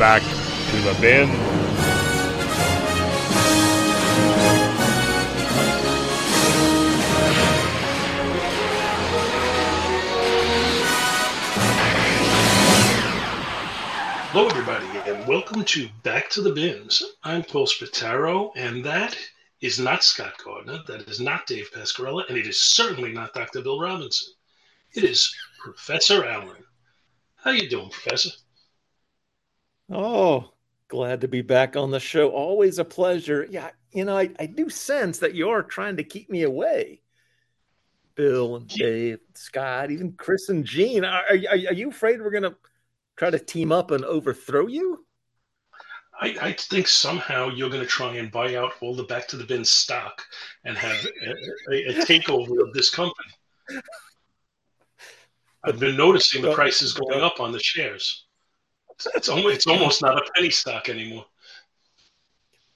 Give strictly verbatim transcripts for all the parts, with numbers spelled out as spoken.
Back to the Bins. Hello, everybody, and welcome to Back to the Bins. I'm Paul Spataro, and that is not Scott Gardner, that is not Dave Pasquarella, and it is certainly not Doctor Bill Robinson. It is Professor Allen. How you doing, Professor? Oh, glad to be back on the show. Always a pleasure. Yeah, you know, I, I do sense that you are trying to keep me away. Bill and Dave, and Scott, even Chris and Gene. Are, are, are you afraid we're going to try to team up and overthrow you? I, I think somehow you're going to try and buy out all the Back to the Bin stock and have a, a, a takeover of this company. I've been noticing the price is going up on the shares. It's, it's, almost, it's almost not a penny stock anymore.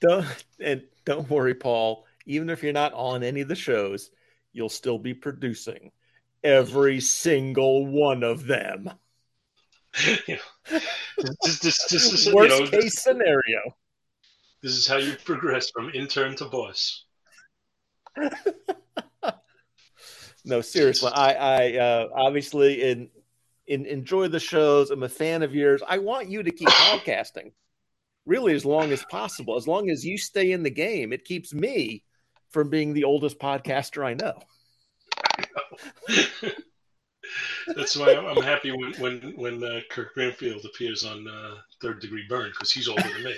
Don't, and don't worry, Paul. Even if you're not on any of the shows, you'll still be producing every single one of them. You know, this, this, this is, worst you know, case this, scenario. This is how you progress from intern to boss. No, seriously, I, I uh, obviously in, in, enjoy the shows. I'm a fan of yours. I want you to keep podcasting, really, as long as possible. As long as you stay in the game, it keeps me from being the oldest podcaster I know. I know. That's why I'm happy when when when uh, Kirk Granfield appears on uh, Third Degree Burn, because he's older than me.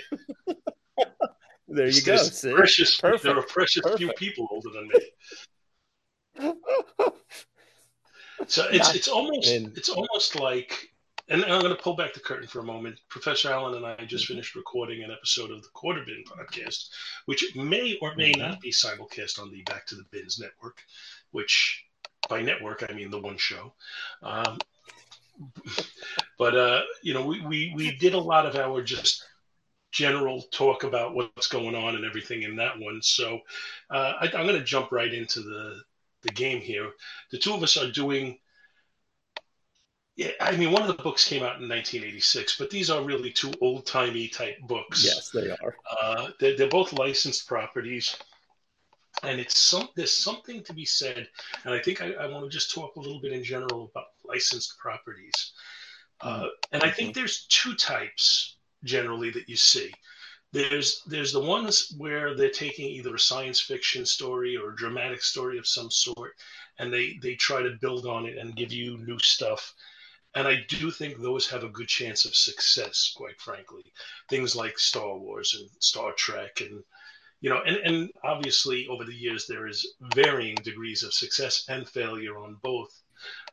There you There's go. Precious, there are precious Perfect. few people older than me. So it's it's almost it's almost like, and I'm going to pull back the curtain for a moment. Professor Allen and I just mm-hmm. finished recording an episode of the Quarter Bin podcast, which may or may mm-hmm. not be simulcast on the Back to the Bins network, which. By network, I mean the one show. Um, but, uh, you know, we, we, we did a lot of our just general talk about what's going on and everything in that one. So uh, I, I'm going to jump right into the, the game here. The two of us are doing, yeah, I mean, one of the books came out in nineteen eighty-six, but these are really two old-timey type books. Yes, they are. Uh, they're, they're both licensed properties. And it's some, there's something to be said, and I think I, I want to just talk a little bit in general about licensed properties. Uh, and I think there's two types generally that you see. There's there's the ones where they're taking either a science fiction story or a dramatic story of some sort, and they, they try to build on it and give you new stuff. And I do think those have a good chance of success, quite frankly. Things like Star Wars and Star Trek and You know, and, and obviously over the years there is varying degrees of success and failure on both.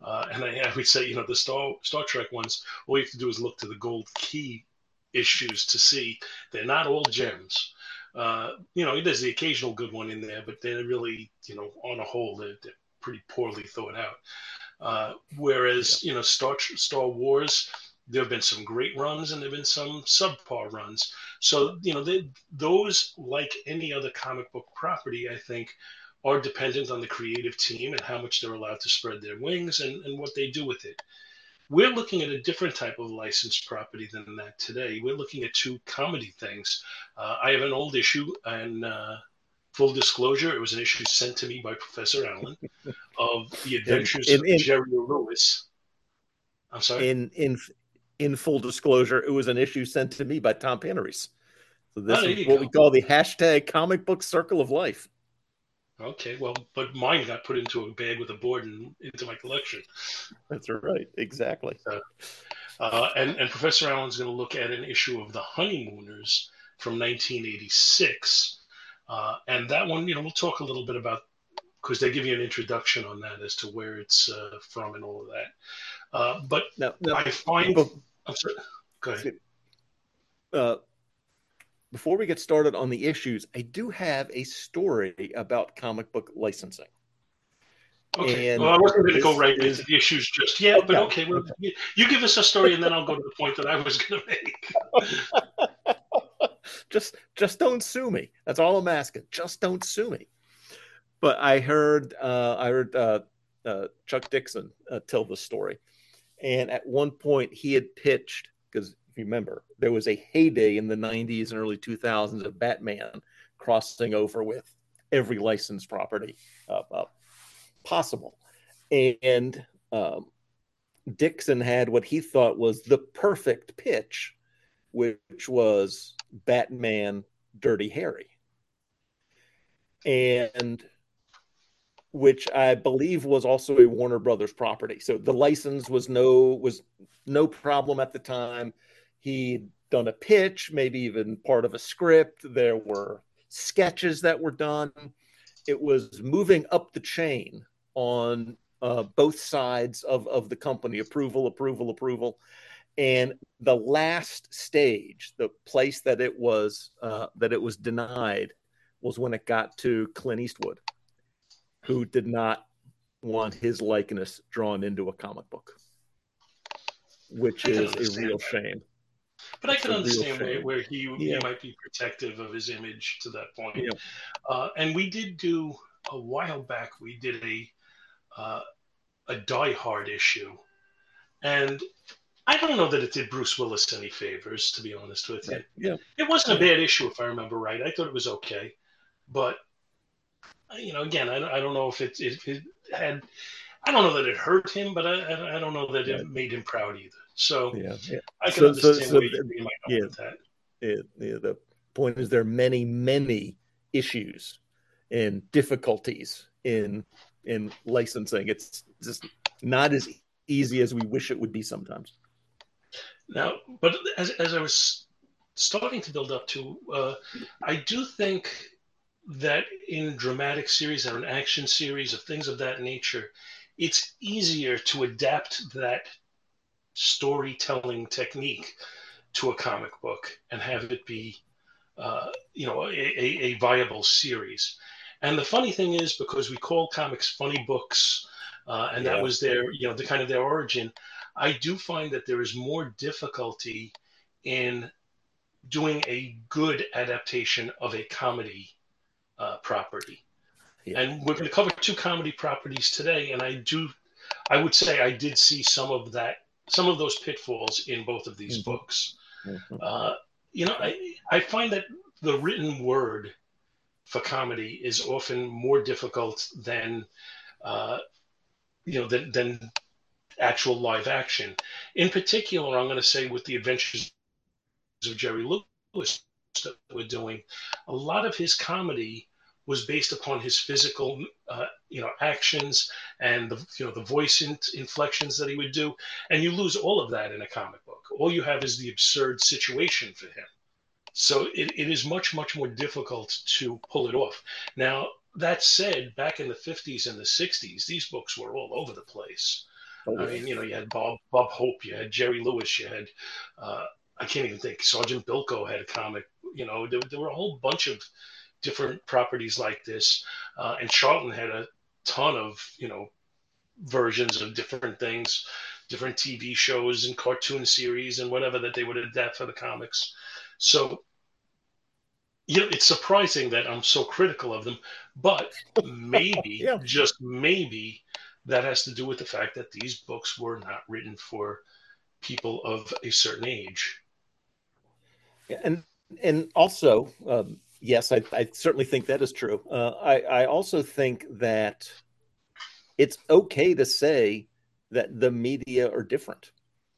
Uh, and I, I would say, you know, the Star Star Trek ones, all you have to do is look to the Gold Key issues to see they're not all gems. Uh, you know, there's the occasional good one in there, but they're really, you know, on a whole, they're, they're pretty poorly thought out. Uh, whereas, yeah. you know, Star Star Wars. There have been some great runs and there have been some subpar runs. So, you know, they, those, like any other comic book property, I think, are dependent on the creative team and how much they're allowed to spread their wings and, and what they do with it. We're looking at a different type of licensed property than that today. We're looking at two comedy things. Uh, I have an old issue, and uh, full disclosure, it was an issue sent to me by Professor Allen of The Adventures in, in, in, of Jerry Lewis. I'm sorry? In in. In full disclosure, it was an issue sent to me by Tom Panneries. So this oh, is what go. we call the hashtag comic book circle of life. Okay, well, but mine got put into a bag with a board and into my collection. That's right, exactly. Uh, uh, and, and Professor Allen's going to look at an issue of The Honeymooners from nineteen eighty-six. Uh, and that one, you know, we'll talk a little bit about, because they give you an introduction on that as to where it's uh, from and all of that. Uh, but now, now, I find... Be- I'm sorry. Go ahead. Uh, before we get started on the issues, I do have a story about comic book licensing. Okay. And well, I wasn't going to go right into the issues just yet, yeah, but okay. okay. Well, you give us a story, and then I'll go to the point that I was going to make. just, just don't sue me. That's all I'm asking. Just don't sue me. But I heard... Uh, I heard uh, Uh, Chuck Dixon uh, tell the story. And at one point he had pitched, because remember, there was a heyday in the nineties and early two thousands of Batman crossing over with every licensed property uh, uh, possible. And um, Dixon had what he thought was the perfect pitch, which was Batman Dirty Harry. And which I believe was also a Warner Brothers property. So the license was no was no problem at the time. He'd done a pitch, maybe even part of a script. There were sketches that were done. It was moving up the chain on uh, both sides of, of the company, approval, approval, approval. And the last stage, the place that it was uh, that it was denied, was when it got to Clint Eastwood, who did not want his likeness drawn into a comic book, which is a real shame. But I can understand where, where he, yeah. he might be protective of his image to that point. Yeah. Uh, and we did do, a while back, we did a, uh, a Die Hard issue. And I don't know that it did Bruce Willis any favors, to be honest with you. Yeah. It wasn't a bad issue, if I remember right. I thought it was okay. But, you know, again, I, I don't know if it, it, it had – I don't know that it hurt him, but I, I don't know that yeah. it made him proud either. So yeah, yeah. I can so, understand so, so, where you might yeah, with that. Yeah, yeah, the point is there are many, many issues and difficulties in in licensing. It's just not as easy as we wish it would be sometimes. Now, but as as I was starting to build up to, uh, I do think that in dramatic series or an action series or things of that nature, it's easier to adapt that storytelling technique to a comic book and have it be, uh, you know, a, a viable series. And the funny thing is, because we call comics funny books, uh, and yeah. that was their, you know, the kind of their origin, I do find that there is more difficulty in doing a good adaptation of a comedy uh, property. Yeah. And we're going to cover two comedy properties today, and I do, I would say I did see some of that some of those pitfalls in both of these mm-hmm. books. Mm-hmm. Uh, you know, I, I find that the written word for comedy is often more difficult than, uh, you know, than, than actual live action. In particular, I'm going to say with the Adventures of Jerry Lewis that we're doing, a lot of his comedy was based upon his physical, uh, you know, actions and the, you know, the voice in- inflections that he would do, and you lose all of that in a comic book. All you have is the absurd situation for him. So it, it is much, much more difficult to pull it off. Now that said, back in the fifties and the sixties, these books were all over the place. Oh, I mean, you know, you had Bob Bob Hope, you had Jerry Lewis, you had uh, I can't even think. Sergeant Bilko had a comic. You know, there, there were a whole bunch of different properties like this, uh, and Charlton had a ton of, you know, versions of different things, different T V shows and cartoon series and whatever that they would adapt for the comics. So, you know, it's surprising that I'm so critical of them, but maybe, yeah. just maybe, that has to do with the fact that these books were not written for people of a certain age. Yeah, and and also. Um... Yes, I, I certainly think that is true. Uh, I, I also think that it's okay to say that the media are different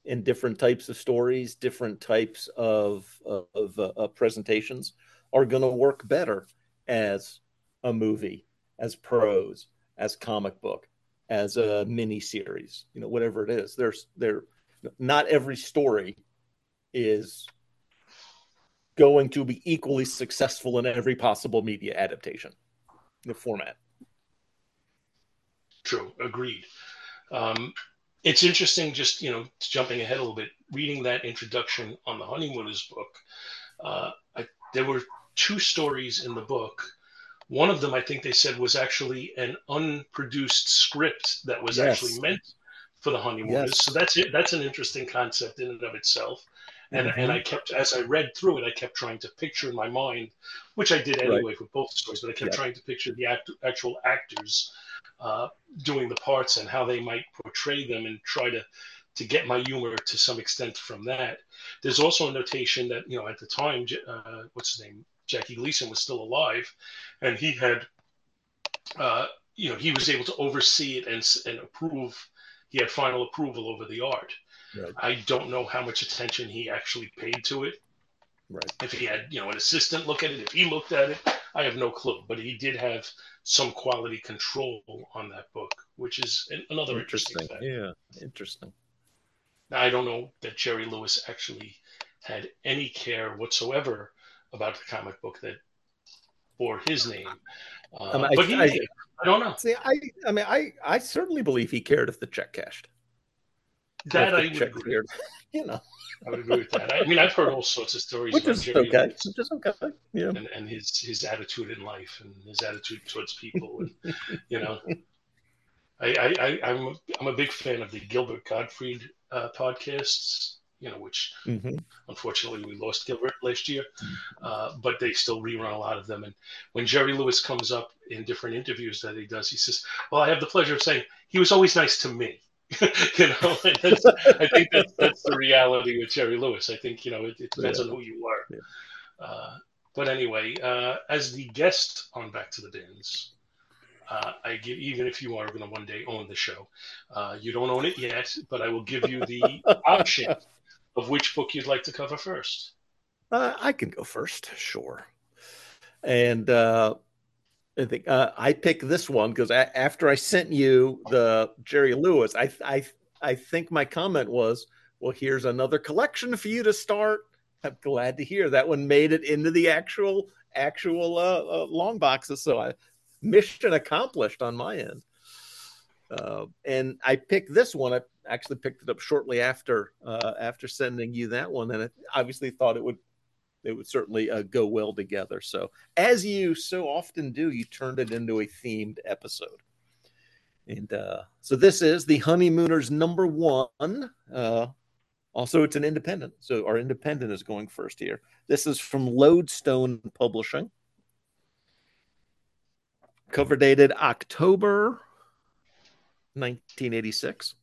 in different types of stories, different types of, of, of uh, presentations are going to work better as a movie, as prose, as comic book, as a miniseries, you know, whatever it is. There's there, not every story is going to be equally successful in every possible media adaptation, the format. True, agreed. Um, it's interesting, just, you know, jumping ahead a little bit, reading that introduction on the Honeymooners book, uh, I, there were two stories in the book. One of them, I think they said, was actually an unproduced script that was yes. actually meant for the Honeymooners. Yes. So that's it. That's an interesting concept in and of itself. And mm-hmm. and I kept, as I read through it, I kept trying to picture in my mind, which I did anyway right. for both stories, but I kept yeah. trying to picture the act, actual actors uh, doing the parts and how they might portray them and try to to get my humor to some extent from that. There's also a notation that, you know, at the time, uh, what's his name? Jackie Gleason was still alive, and he had, uh, you know, he was able to oversee it and, and approve. He had final approval over the art. Right. I don't know how much attention he actually paid to it. Right. If he had, you know, an assistant look at it, if he looked at it, I have no clue. But he did have some quality control on that book, which is another interesting, interesting fact. Yeah, interesting. Now, I don't know that Jerry Lewis actually had any care whatsoever about the comic book that bore his name. Uh, um, I, but he I, I, I don't know. See, I, I mean, I, I certainly believe he cared if the check cashed. That I would agree. Cared, you know. I would agree with that. I mean, I've heard all sorts of stories Which about is Jerry okay. Lewis Which is okay. yeah. and, and his, his attitude in life and his attitude towards people. And, you know, I, I, I, I'm, I'm a big fan of the Gilbert Gottfried uh, podcasts, you know, which mm-hmm. unfortunately we lost Gilbert last year, uh, but they still rerun a lot of them. And when Jerry Lewis comes up in different interviews that he does, he says, well, I have the pleasure of saying he was always nice to me. you know, and that's, I think that's, that's the reality with Jerry Lewis. I think, you know, it, it depends yeah. on who you are. Yeah. Uh, but anyway, uh, as the guest on Back to the Bins, uh, I give, even if you are going to one day own the show, uh, you don't own it yet, but I will give you the option of which book you'd like to cover first. Uh, I can go first, sure. And uh, I think uh, I picked this one because after I sent you the Jerry Lewis, I, I, I think my comment was, well, here's another collection for you to start. I'm glad to hear that one made it into the actual actual uh, uh, long boxes. So I mission accomplished on my end. Uh, and I picked this one. I actually picked it up shortly after uh, after sending you that one, and I obviously thought it would it would certainly uh, go well together. So, as you so often do, you turned it into a themed episode. And uh, so this is the Honeymooners number one. Uh, also, it's an independent, so our independent is going first here. This is from Lodestone Publishing. Cover dated October nineteen eighty-six.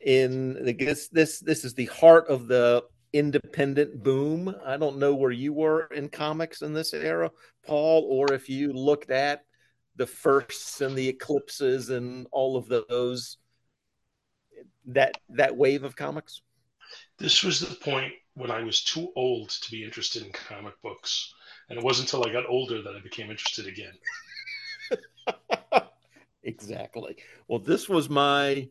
In I guess this this is the heart of the independent boom. I don't know where you were in comics in this era, Paul, or if you looked at the firsts and the eclipses and all of those, that that wave of comics. This was the point when I was too old to be interested in comic books, and it wasn't until I got older that I became interested again. Exactly. Well, this was my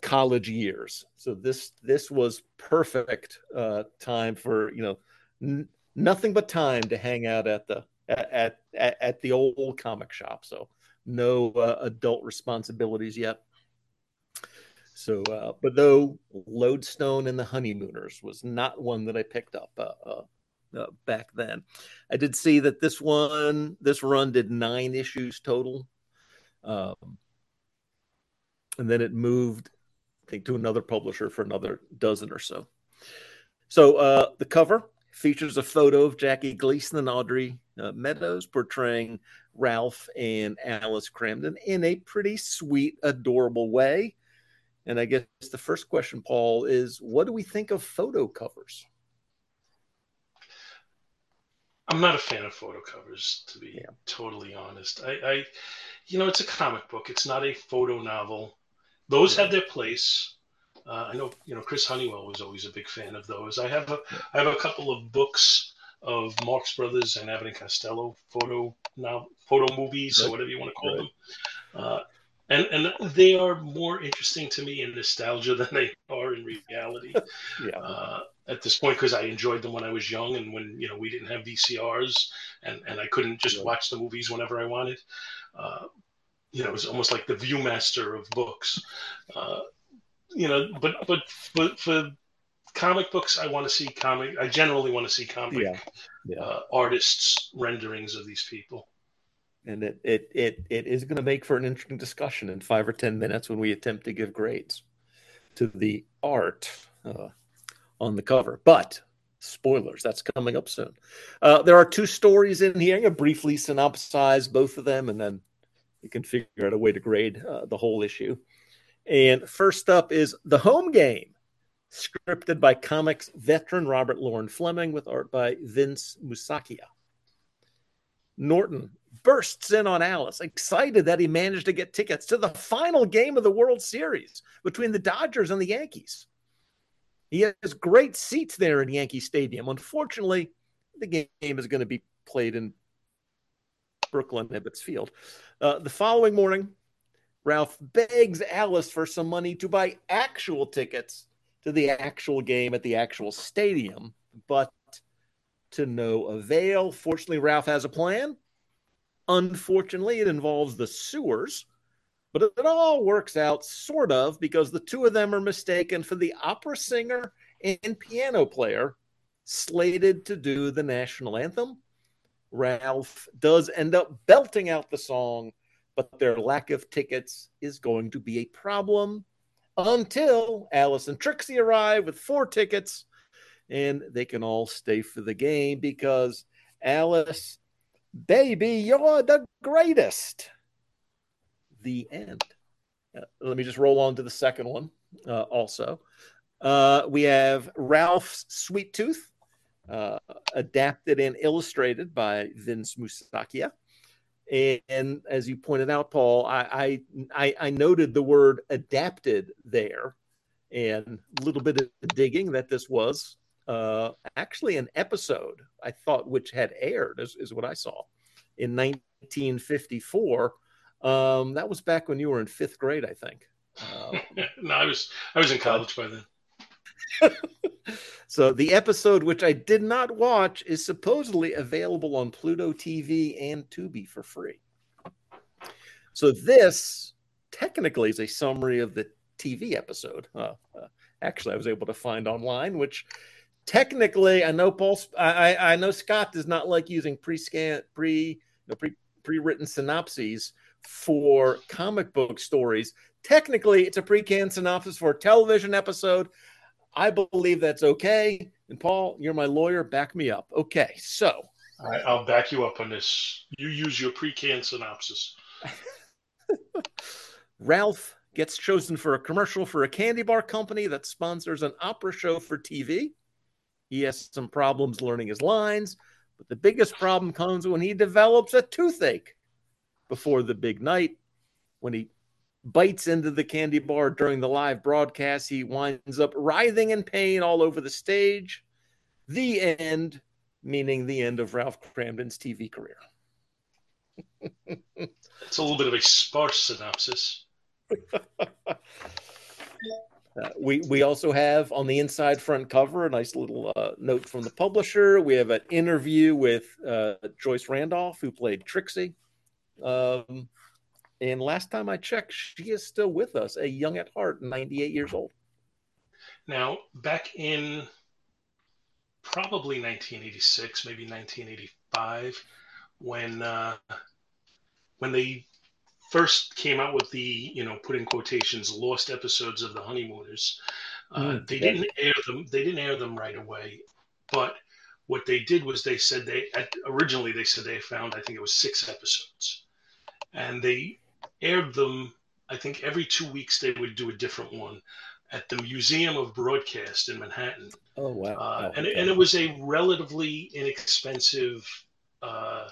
college years, so this this was perfect uh time for, you know, n- nothing but time to hang out at the at at, at the old comic shop, so no uh, adult responsibilities yet. So uh but though Lodestone and the Honeymooners was not one that I picked up uh, uh Uh, back then. I did see that this one, this run did nine issues total. Um, and then it moved, I think, to another publisher for another dozen or so. So uh, the cover features a photo of Jackie Gleason and Audrey uh, Meadows portraying Ralph and Alice Kramden in a pretty sweet, adorable way. And I guess the first question, Paul, is what do we think of photo covers? I'm not a fan of photo covers, to be yeah. totally honest. I, I, you know, it's a comic book. It's not a photo novel. Those yeah. have their place. Uh, I know, you know, Chris Honeywell was always a big fan of those. I have a, I have a couple of books of Marx Brothers and Abbott and Costello photo novel, photo movies, right. or whatever you want to call right. them. Uh, and and they are more interesting to me in nostalgia than they are in reality. yeah. Uh, at this point, because I enjoyed them when I was young and when, you know, we didn't have V C Rs and, and I couldn't just yeah. watch the movies whenever I wanted. Uh, you know, it was almost like the Viewmaster of books. Uh, you know, but, but for, for comic books, I want to see comic, I generally want to see comic yeah. Yeah. Uh, artists' renderings of these people. And it, it, it, it is going to make for an interesting discussion in five or ten minutes when we attempt to give grades to the art uh, on the cover, but spoilers, that's coming up soon. Uh, there are two stories in here. I'm going to briefly synopsize both of them, and then you can figure out a way to grade uh, the whole issue. And first up is The Home Game, scripted by comics veteran Robert Lorne Fleming with art by Vince Musakia. Norton bursts in on Alice, excited that he managed to get tickets to the final game of the World Series between the Dodgers and the Yankees. He has great seats there in Yankee Stadium. Unfortunately, the game is going to be played in Brooklyn, Ebbets Field. Uh, the following morning, Ralph begs Alice for some money to buy actual tickets to the actual game at the actual stadium, but to no avail. Fortunately, Ralph has a plan. Unfortunately, it involves the sewers, but it all works out sort of because the two of them are mistaken for the opera singer and piano player slated to do the national anthem. Ralph does end up belting out the song, but their lack of tickets is going to be a problem until Alice and Trixie arrive with four tickets and they can all stay for the game because Alice, baby, you're the greatest. The end. Uh, let me just roll on to the second one uh, also. Uh, we have Ralph's Sweet Tooth, uh, adapted and illustrated by Vince Musakia. And, and as you pointed out, Paul, I, I I noted the word adapted there, and a little bit of digging that this was uh, actually an episode, I thought, which had aired, is, is what I saw, in nineteen fifty-four. Um, that was back when you were in fifth grade, I think. Um, no, I was I was in college by then. So the episode, which I did not watch, is supposedly available on Pluto T V and Tubi for free. So this technically is a summary of the T V episode. Uh, uh, actually, I was able to find online, which technically I know Paul. I, I know Scott does not like using pre-scan pre no, pre pre-written synopses for comic book stories. Technically, it's a pre-canned synopsis for a television episode. I believe that's okay. And Paul, you're my lawyer. Back me up. Okay, so. All right, I'll back you up on this. You use your pre-canned synopsis. Ralph gets chosen for a commercial for a candy bar company that sponsors an opera show for T V. He has some problems learning his lines, but the biggest problem comes when he develops a toothache before the big night. When he bites into the candy bar during the live broadcast, he winds up writhing in pain all over the stage. The end, meaning the end of Ralph Kramden's T V career. It's a little bit of a sparse synopsis. uh, we we also have on the inside front cover a nice little uh, note from the publisher. We have an interview with uh, Joyce Randolph, who played Trixie. Um, and last time I checked, she is still with us, a young at heart, ninety-eight years old. Now, back in probably nineteen eighty-six, maybe nineteen eighty-five, when uh, when they first came out with the, you know, put in quotations, lost episodes of The Honeymooners, uh, mm, they yeah. didn't air them. They didn't air them right away, but what they did was they said they originally they said they found, I think it was six episodes. And they aired them, I think, every two weeks they would do a different one at the Museum of Broadcast in Manhattan. Oh, wow. Uh, oh, and, okay. and it was a relatively inexpensive uh,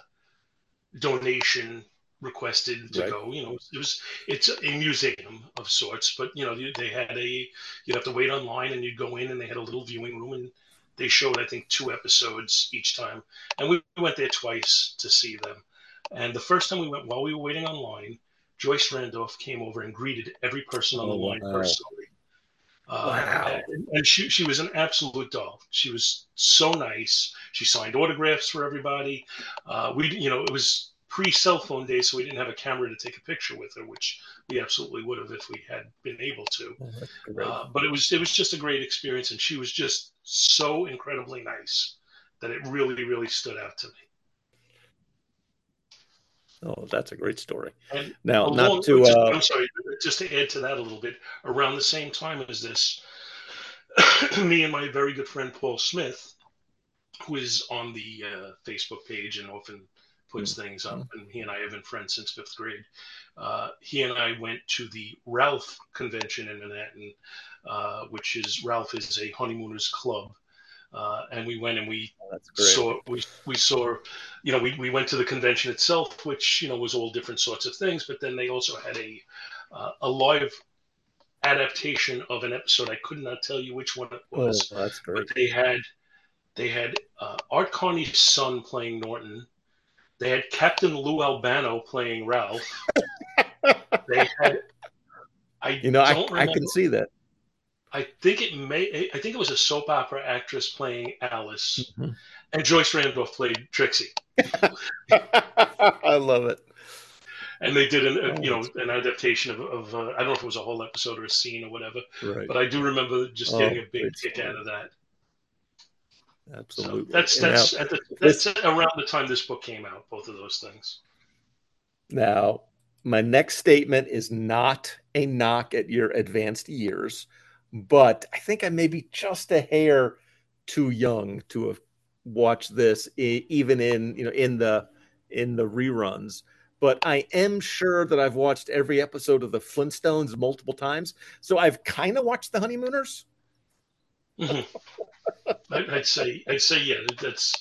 donation requested to right. go. You know, it was it's a museum of sorts, but, you know, they had a, you'd have to wait online and you'd go in and they had a little viewing room and they showed, I think, two episodes each time. And we went there twice to see them. And the first time we went, while we were waiting on line, Joyce Randolph came over and greeted every person on the oh, line wow. personally. Uh, wow. And she, she was an absolute doll. She was so nice. She signed autographs for everybody. Uh, we, you know, it was pre-cell phone days, so we didn't have a camera to take a picture with her, which we absolutely would have if we had been able to. Oh, uh, but it was it was just a great experience, and she was just so incredibly nice that it really, really stood out to me. Oh, that's a great story. And now, along, not to... Just, uh, I'm sorry, just to add to that a little bit, around the same time as this, me and my very good friend Paul Smith, who is on the uh, Facebook page and often puts things up, and he and I have been friends since fifth grade. Uh, he and I went to the Ralph convention in Manhattan, uh, which is, Ralph is a Honeymooners club. Uh, and we went and we oh, saw, we, we saw, you know, we, we went to the convention itself, which, you know, was all different sorts of things. But then they also had a, uh, a live adaptation of an episode. I could not tell you which one it was. Oh, that's great. But they had, they had uh, Art Carney's son playing Norton. They had Captain Lou Albano playing Ralph. They had, I you know, don't I, I can see that. I think it may. I think it was a soap opera actress playing Alice, mm-hmm. and Joyce Randolph played Trixie. I love it. And they did an, oh, you know, an adaptation of, of uh, I don't know if it was a whole episode or a scene or whatever, right. but I do remember just oh, getting a big kick out of that. Absolutely. So that's that's now, at the, that's this, around the time this book came out. Both of those things. Now, my next statement is not a knock at your advanced years, but I think I may be just a hair too young to have watched this, even in you know in the in the reruns. But I am sure that I've watched every episode of the Flintstones multiple times, so I've kind of watched the Honeymooners. Mm-hmm. I'd say, I'd say, yeah, that's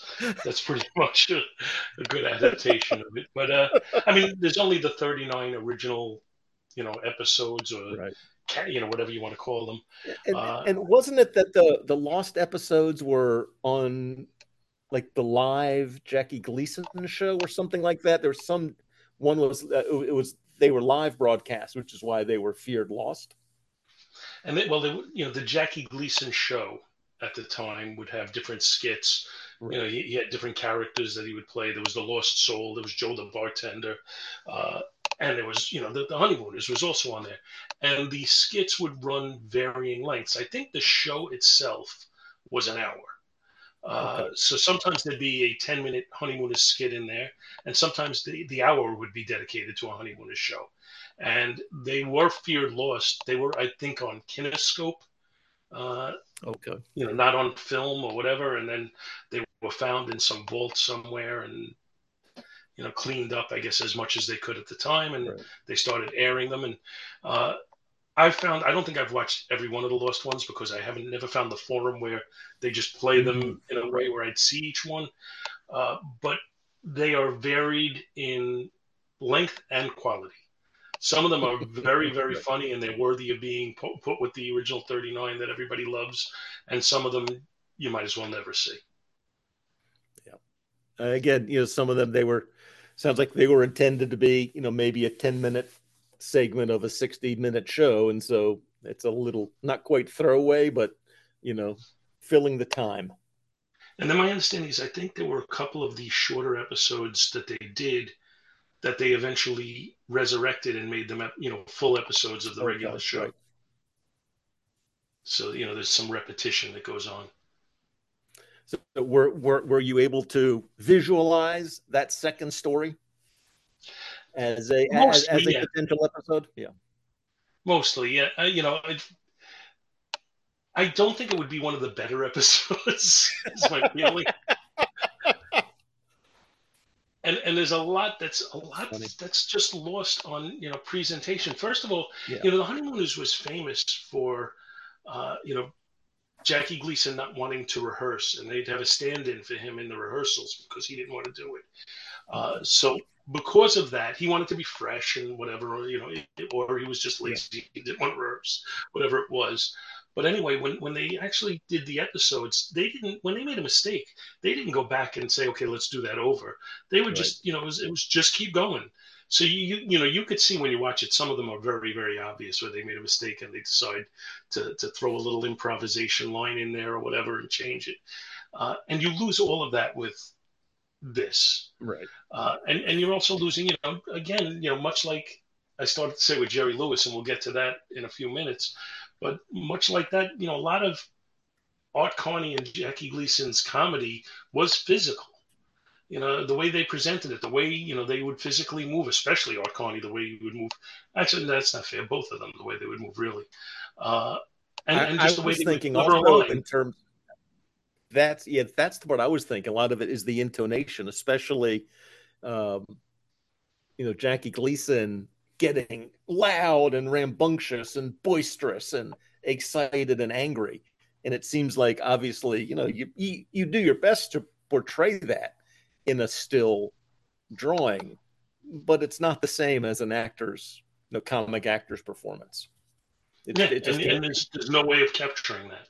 that's pretty much a, a good adaptation of it. But uh, I mean, there's only the thirty-nine original, you know, episodes, or right. you know, whatever you want to call them. And, uh, and wasn't it that the the lost episodes were on like the live Jackie Gleason show or something like that? There was some. One was uh, it was they were live broadcast, which is why they were feared lost. And they, well, they, you know, the Jackie Gleason show at the time would have different skits. Right. You know, he, he had different characters that he would play. There was the Lost Soul. There was Joe the bartender, uh, and there was you know the, the Honeymooners was also on there. And the skits would run varying lengths. I think the show itself was an hour. Uh, okay. So sometimes there'd be a ten-minute Honeymooners skit in there, and sometimes the, the hour would be dedicated to a Honeymooners show. And they were feared lost. They were, I think, on Kinescope. Uh, okay. You know, not on film or whatever. And then they were found in some vault somewhere and, you know, cleaned up, I guess, as much as they could at the time. And right. they started airing them. And uh, I found, I don't think I've watched every one of the lost ones because I haven't never found the forum where they just play mm-hmm. them in a way where I'd see each one. Uh, but they are varied in length and quality. Some of them are very, very funny, and they're worthy of being put, put with the original thirty-nine that everybody loves. And some of them you might as well never see. Yeah. Uh, again, you know, some of them, they were, sounds like they were intended to be, you know, maybe a ten-minute segment of a sixty-minute show. And so it's a little, not quite throwaway, but, you know, filling the time. And then my understanding is I think there were a couple of these shorter episodes that they did that they eventually resurrected and made them, you know, full episodes of the oh, regular show. Right. So, you know, there's some repetition that goes on. So were, were, were you able to visualize that second story as a, Mostly, as, as a yeah. potential episode? Yeah. Mostly. Yeah. I, you know, I, I don't think it would be one of the better episodes. It's my feeling. And and there's a lot that's a lot Funny. that's just lost on you know presentation. First of all, yeah. you know the Honeymooners was famous for, uh, you know, Jackie Gleason not wanting to rehearse, and they'd have a stand-in for him in the rehearsals because he didn't want to do it. Uh, so because of that, he wanted to be fresh and whatever, or, you know, or he was just lazy, yeah. he didn't want to rehearse, whatever it was. But anyway, when, when they actually did the episodes, they didn't, when they made a mistake, they didn't go back and say, okay, let's do that over. They would right. just, you know, it was, it was just keep going. So, you, you know, you could see when you watch it, some of them are very, very obvious where they made a mistake and they decide to, to throw a little improvisation line in there or whatever and change it. Uh, and you lose all of that with this. Right. Uh, and, and you're also losing, you know, again, you know, much like I started to say with Jerry Lewis, and we'll get to that in a few minutes. But much like that, you know, a lot of Art Carney and Jackie Gleason's comedy was physical. You know, the way they presented it, the way, you know, they would physically move, especially Art Carney, the way he would move. Actually, that's not fair. Both of them, the way they would move, really. Uh, and, I, and just I the way they thinking would also in terms that's yeah, that's what I was thinking. A lot of it is the intonation, especially um, you know, Jackie Gleason getting loud and rambunctious and boisterous and excited and angry. And it seems like, obviously, you know, you, you, you do your best to portray that in a still drawing, but it's not the same as an actor's, you know, comic actor's performance. It, yeah, it just and, and there's, there's no way of capturing that.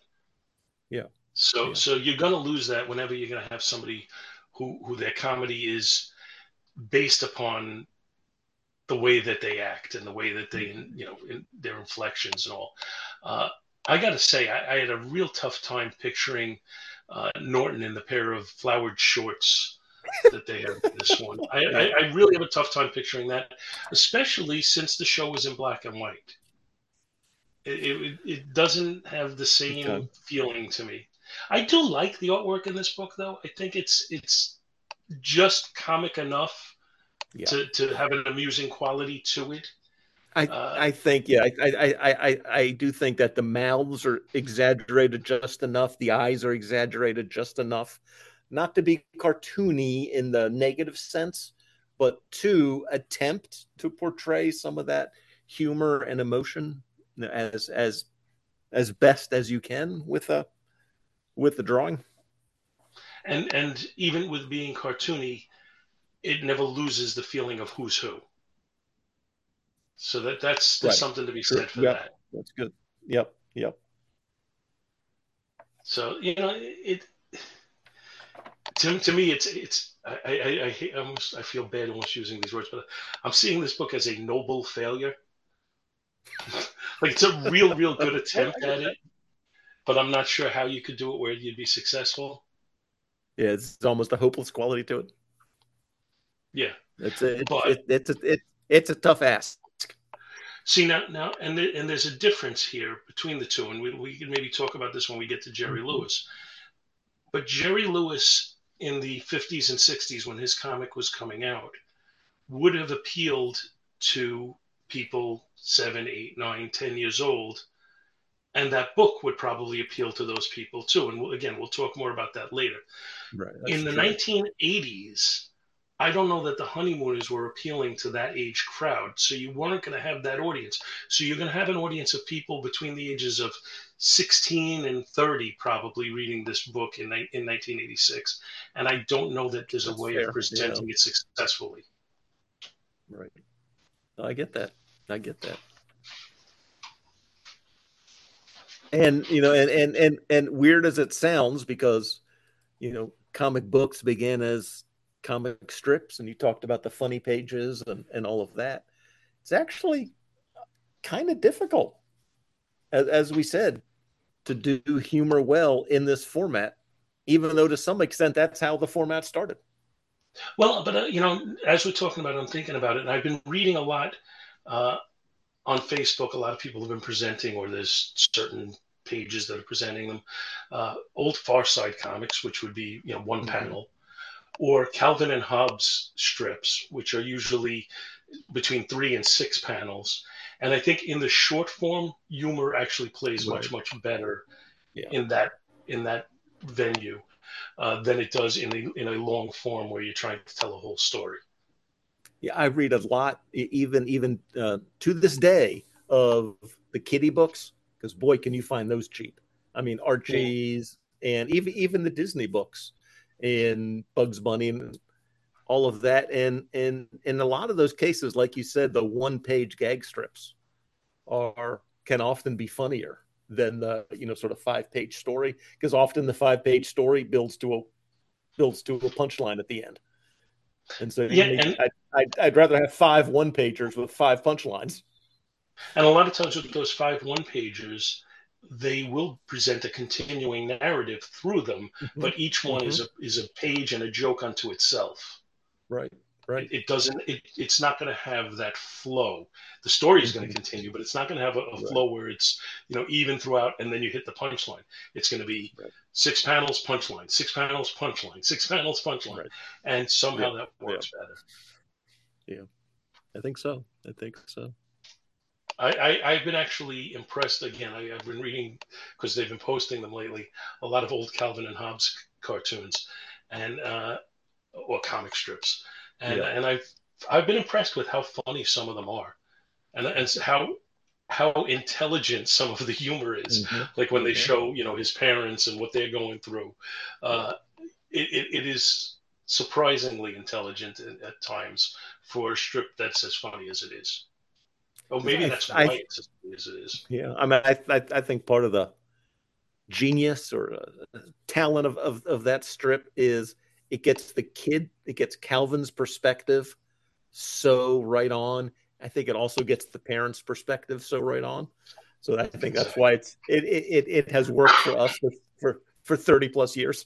Yeah. So yeah. so you're going to lose that whenever you're going to have somebody who, who their comedy is based upon the way that they act and the way that they, you know, in their inflections and all. Uh, I got to say, I, I had a real tough time picturing uh, Norton in the pair of flowered shorts that they have in this one. I, I, I really have a tough time picturing that, especially since the show was in black and white. It it, it doesn't have the same okay. feeling to me. I do like the artwork in this book, though. I think it's it's just comic enough yeah. to, to have an amusing quality to it. I uh, I think yeah, I, I I I do think that the mouths are exaggerated just enough, the eyes are exaggerated just enough, not to be cartoony in the negative sense, but to attempt to portray some of that humor and emotion as as as best as you can with a with the drawing. And and even with being cartoony, it never loses the feeling of who's who. So that that's there's right. something to be said for yep. that. That's good. Yep. Yep. So, you know, it to, to me it's it's I I I, hate, almost, I feel bad almost using these words, but I'm seeing this book as a noble failure. Like, it's a real, real good attempt at it, but I'm not sure how you could do it where you'd be successful. Yeah, it's almost a hopeless quality to it. Yeah, it's a, it's but, it, it's, a, it, it's a tough ask. See now, now, and there, and there's a difference here between the two, and we we can maybe talk about this when we get to Jerry mm-hmm. Lewis. But Jerry Lewis in the fifties and sixties, when his comic was coming out, would have appealed to people seven, eight, nine, ten years old, and that book would probably appeal to those people too. And we'll, again, we'll talk more about that later. Right, in the true. nineteen eighties, I don't know that the Honeymooners were appealing to that age crowd, so you weren't going to have that audience. So you're going to have an audience of people between the ages of sixteen and thirty probably reading this book in, in nineteen eighty-six, and I don't know that there's That's a way fair. of presenting yeah. it successfully. Right. I get that. I get that. And, you know, and, and, and, and weird as it sounds, because, you know, comic books began as comic strips, and you talked about the funny pages and, and all of that. It's actually kind of difficult, as, as we said, to do humor well in this format, even though to some extent that's how the format started. Well, but, uh, you know, as we're talking about it, I'm thinking about it, and I've been reading a lot uh, on Facebook. A lot of people have been presenting, or there's certain pages that are presenting them, uh, old Far Side comics, which would be, you know, one mm-hmm. panel, or Calvin and Hobbes strips, which are usually between three and six panels. And I think in the short form, humor actually plays right. much, much better yeah. in that in that venue. Uh, than it does in a, in a long form where you're trying to tell a whole story. Yeah, I read a lot, even even uh, to this day, of the kiddie books, because boy, can you find those cheap. I mean, Archie's yeah. and even even the Disney books and Bugs Bunny and all of that. And and in a lot of those cases, like you said, the one-page gag strips are can often be funnier than the, you know, sort of five-page story, because often the five-page story builds to a builds to a punchline at the end, and so yeah, you know, and I'd, I'd, I'd rather have five one-pagers with five punchlines. And a lot of times with those five one-pagers, they will present a continuing narrative through them, mm-hmm. but each one mm-hmm. is a is a page and a joke unto itself. Right. Right. It doesn't. It, it's not going to have that flow. The story is going to continue, but it's not going to have a, a right. flow where it's, you know, even throughout, and then you hit the punchline. It's going to be right. six panels, punchline, six panels, punchline, six panels, punchline, right. and somehow yeah. that works yeah. better. Yeah, I think so. I think so. I, I I've been actually impressed. Again, I, I've been reading, because they've been posting them lately, a lot of old Calvin and Hobbes cartoons, and uh, or comic strips. And yeah. and I've I've been impressed with how funny some of them are, and and how how intelligent some of the humor is. Mm-hmm. Like when they yeah. show, you know, his parents and what they're going through, uh, it, it it is surprisingly intelligent at, at times for a strip that's as funny as it is. Oh, maybe I, that's why I, it's as funny as it is. Yeah, I mean, I I, I think part of the genius or uh, talent of, of of that strip is it gets the kid, it gets Calvin's perspective so right on. I think it also gets the parents' perspective so right on. So I think that's why it's it it it has worked for us for for, for thirty plus years.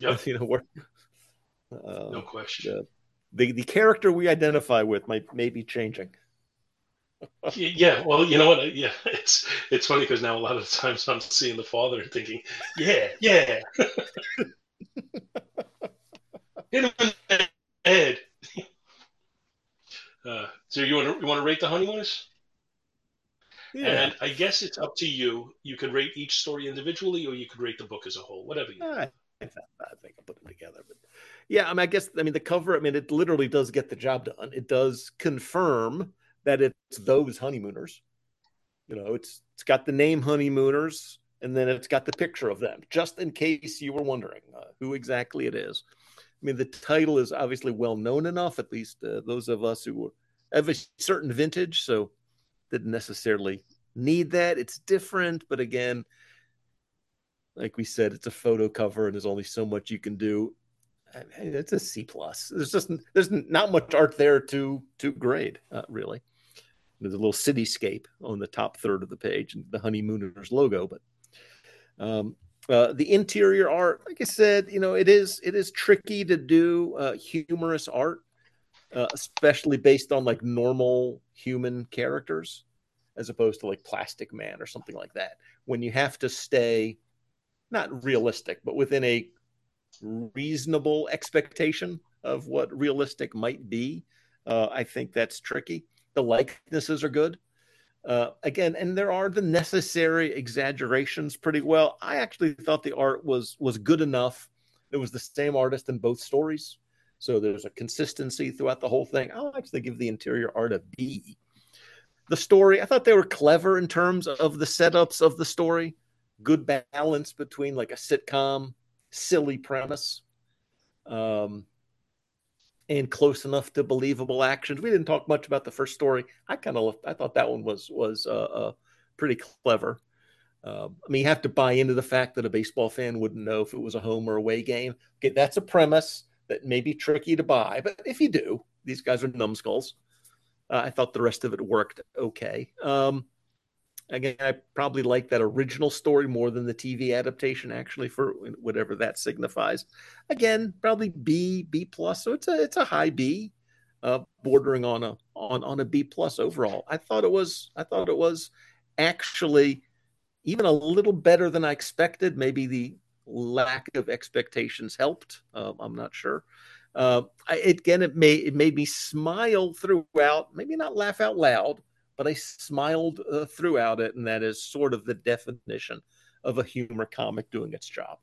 Yeah, you know, we're, uh, no question. Uh, the the character we identify with might may be changing. Yeah, well, you know what? Yeah, it's it's funny because now a lot of the times I'm seeing the father and thinking, yeah, yeah, hit him in the head. Uh, so you want to you want to rate the Honeymooners? Yeah. And I guess it's up to you. You could rate each story individually, or you could rate the book as a whole. Whatever you. I, I think I'll put them together. But yeah, I mean, I guess I mean the cover. I mean, it literally does get the job done. It does confirm that it's those honeymooners. You know, it's it's got the name Honeymooners, and then it's got the picture of them, just in case you were wondering uh, who exactly it is. I mean, the title is obviously well-known enough, at least uh, those of us who were of a certain vintage, so didn't necessarily need that. It's different, but again, like we said, it's a photo cover, and there's only so much you can do. I mean, it's a C plus. There's just there's not much art there to to grade, uh, really. There's a little cityscape on the top third of the page and the Honeymooners logo, but um, uh, the interior art, like I said, you know, it is it is tricky to do uh, humorous art, uh, especially based on like normal human characters, as opposed to like Plastic Man or something like that. When you have to stay not realistic, but within a reasonable expectation of what realistic might be, uh, I think that's tricky. The likenesses are good. Uh, again, and there are the necessary exaggerations pretty well. I actually thought the art was was good enough. It was the same artist in both stories, so there's a consistency throughout the whole thing. I'll actually give the interior art a B. The story, I thought they were clever in terms of the setups of the story. Good balance between like a sitcom, silly premise, um, and close enough to believable actions. We didn't talk much about the first story. I kind of I thought that one was was uh, uh, pretty clever. Uh, I mean, you have to buy into the fact that a baseball fan wouldn't know if it was a home or away game. Okay, that's a premise that may be tricky to buy, but if you do, these guys are numbskulls. Uh, I thought the rest of it worked okay. Um, Again, I probably like that original story more than the T V adaptation, actually, for whatever that signifies. Again, probably B, B plus. So it's a it's a high B, uh, bordering on a on on a B plus overall. I thought it was I thought it was actually even a little better than I expected. Maybe the lack of expectations helped. Um, I'm not sure. Uh, I, again, it made it made me smile throughout. Maybe not laugh out loud, but I smiled uh, throughout it, and that is sort of the definition of a humor comic doing its job.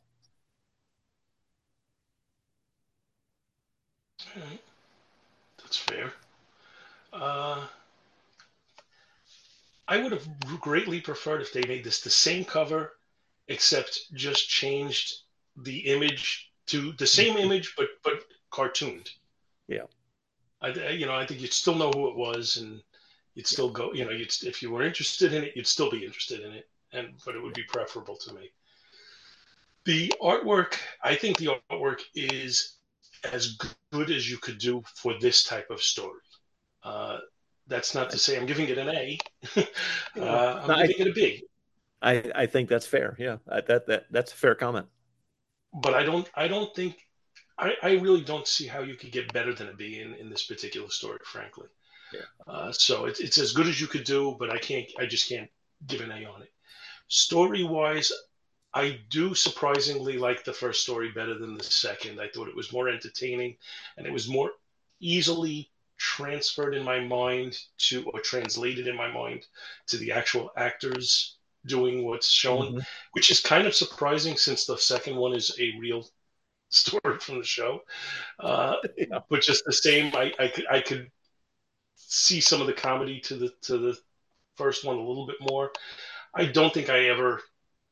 All right. That's fair. Uh, I would have greatly preferred if they made this the same cover, except just changed the image to the same image, but but cartooned. Yeah. I you know I think you'd still know who it was, and you'd still go, you know, you'd, if you were interested in it, you'd still be interested in it, and but it would be preferable to me. The artwork, I think the artwork is as good as you could do for this type of story. Uh, that's not to say I'm giving it an A. uh, I'm no, giving I, it a B. I, I think that's fair. Yeah, I, that that that's a fair comment. But I don't I don't think I, I really don't see how you could get better than a B in, in this particular story, frankly. Yeah. Uh, so it's it's as good as you could do, but I can't. I just can't give an A on it. Story wise, I do surprisingly like the first story better than the second. I thought it was more entertaining, and it was more easily transferred in my mind to or translated in my mind to the actual actors doing what's shown, mm-hmm. which is kind of surprising since the second one is a real story from the show. Uh, yeah. But just the same, I, I, could, I could see some of the comedy to the to the first one a little bit more. I don't think I ever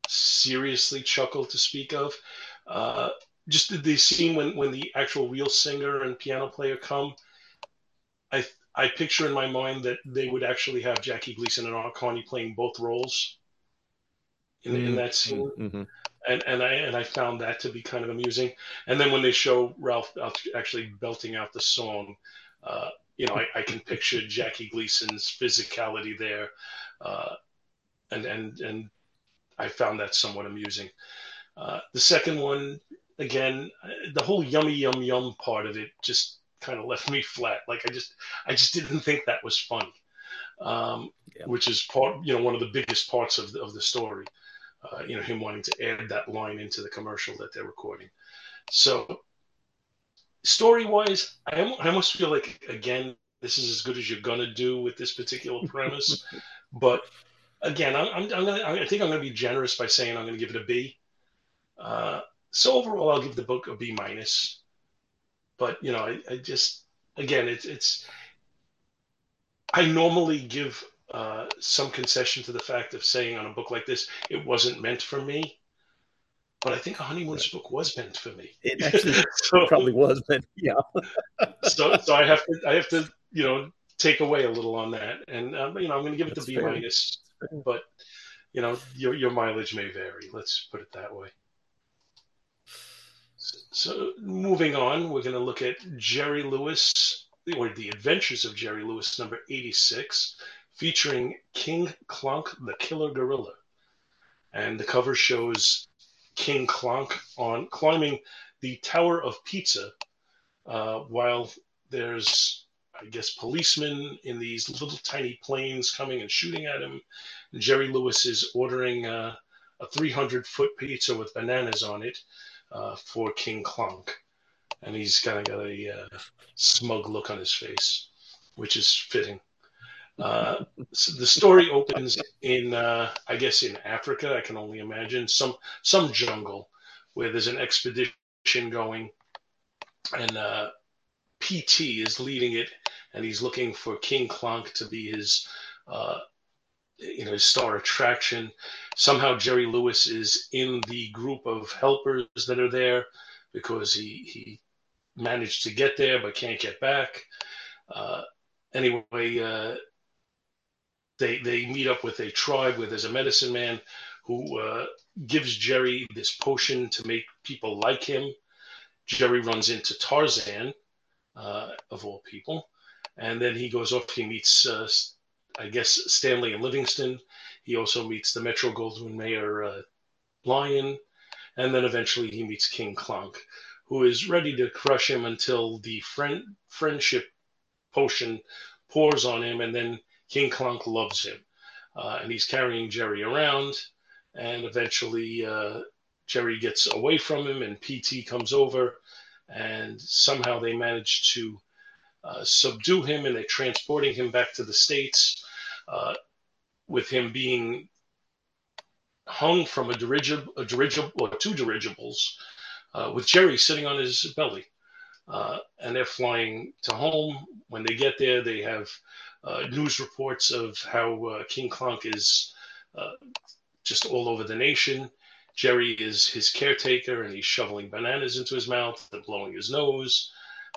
seriously chuckled to speak of. Uh, just the, the scene when, when the actual real singer and piano player come, I I picture in my mind that they would actually have Jackie Gleason and Art Carney playing both roles in, mm-hmm. in that scene. Mm-hmm. And and I and I found that to be kind of amusing. And then when they show Ralph actually belting out the song, uh, you know, I, I can picture Jackie Gleason's physicality there, uh, and and and I found that somewhat amusing. Uh, the second one, again, the whole yummy yum yum part of it just kind of left me flat. Like I just I just didn't think that was funny, um, yeah. which is part you know one of the biggest parts of the, of the story. Uh, you know, him wanting to add that line into the commercial that they're recording. So story-wise, I, am, I almost feel like, again, this is as good as you're going to do with this particular premise. But, again, I'm, I'm, I'm gonna, I think I'm going to be generous by saying I'm going to give it a B. Uh, so overall, I'll give the book a B minus. But, you know, I, I just, again, it, it's, I normally give... Uh, some concession to the fact of saying on a book like this, it wasn't meant for me. But I think a Honeymooners right. book was meant for me. It actually so, probably was meant, yeah. so so I have to I have to, you know, take away a little on that. And um, you know, I'm gonna give it That's the B fair. minus, but you know, your your mileage may vary, let's put it that way. So, so moving on, we're gonna look at Jerry Lewis, or The Adventures of Jerry Lewis, number eighty-six. Featuring King Clunk, the Killer Gorilla. And the cover shows King Clunk on climbing the Tower of Pizza uh, while there's, I guess, policemen in these little tiny planes coming and shooting at him. And Jerry Lewis is ordering uh, a three hundred foot pizza with bananas on it uh, for King Clunk. And he's kind of got a uh, smug look on his face, which is fitting. Uh, so the story opens in, uh, I guess, in Africa. I can only imagine some some jungle where there's an expedition going, and uh, P T is leading it, and he's looking for King Clunk to be his, uh, you know, his star attraction. Somehow Jerry Lewis is in the group of helpers that are there because he he managed to get there but can't get back. Uh, anyway. Uh, They they meet up with a tribe where there's a medicine man who uh, gives Jerry this potion to make people like him. Jerry runs into Tarzan, uh, of all people. And then he goes off, he meets, uh, I guess, Stanley and Livingston. He also meets the Metro-Goldwyn-Mayer uh, lion. And then eventually he meets King Clunk, who is ready to crush him until the friend friendship potion pours on him, and then King Clunk loves him, uh, and he's carrying Jerry around, and eventually uh, Jerry gets away from him, and P T comes over, and somehow they manage to uh, subdue him, and they're transporting him back to the States, uh, with him being hung from a dirigible, a dirigible or two dirigibles, uh, with Jerry sitting on his belly, uh, and they're flying to home. When they get there, they have... Uh, news reports of how uh, King Clunk is uh, just all over the nation. Jerry is his caretaker, and he's shoveling bananas into his mouth and blowing his nose.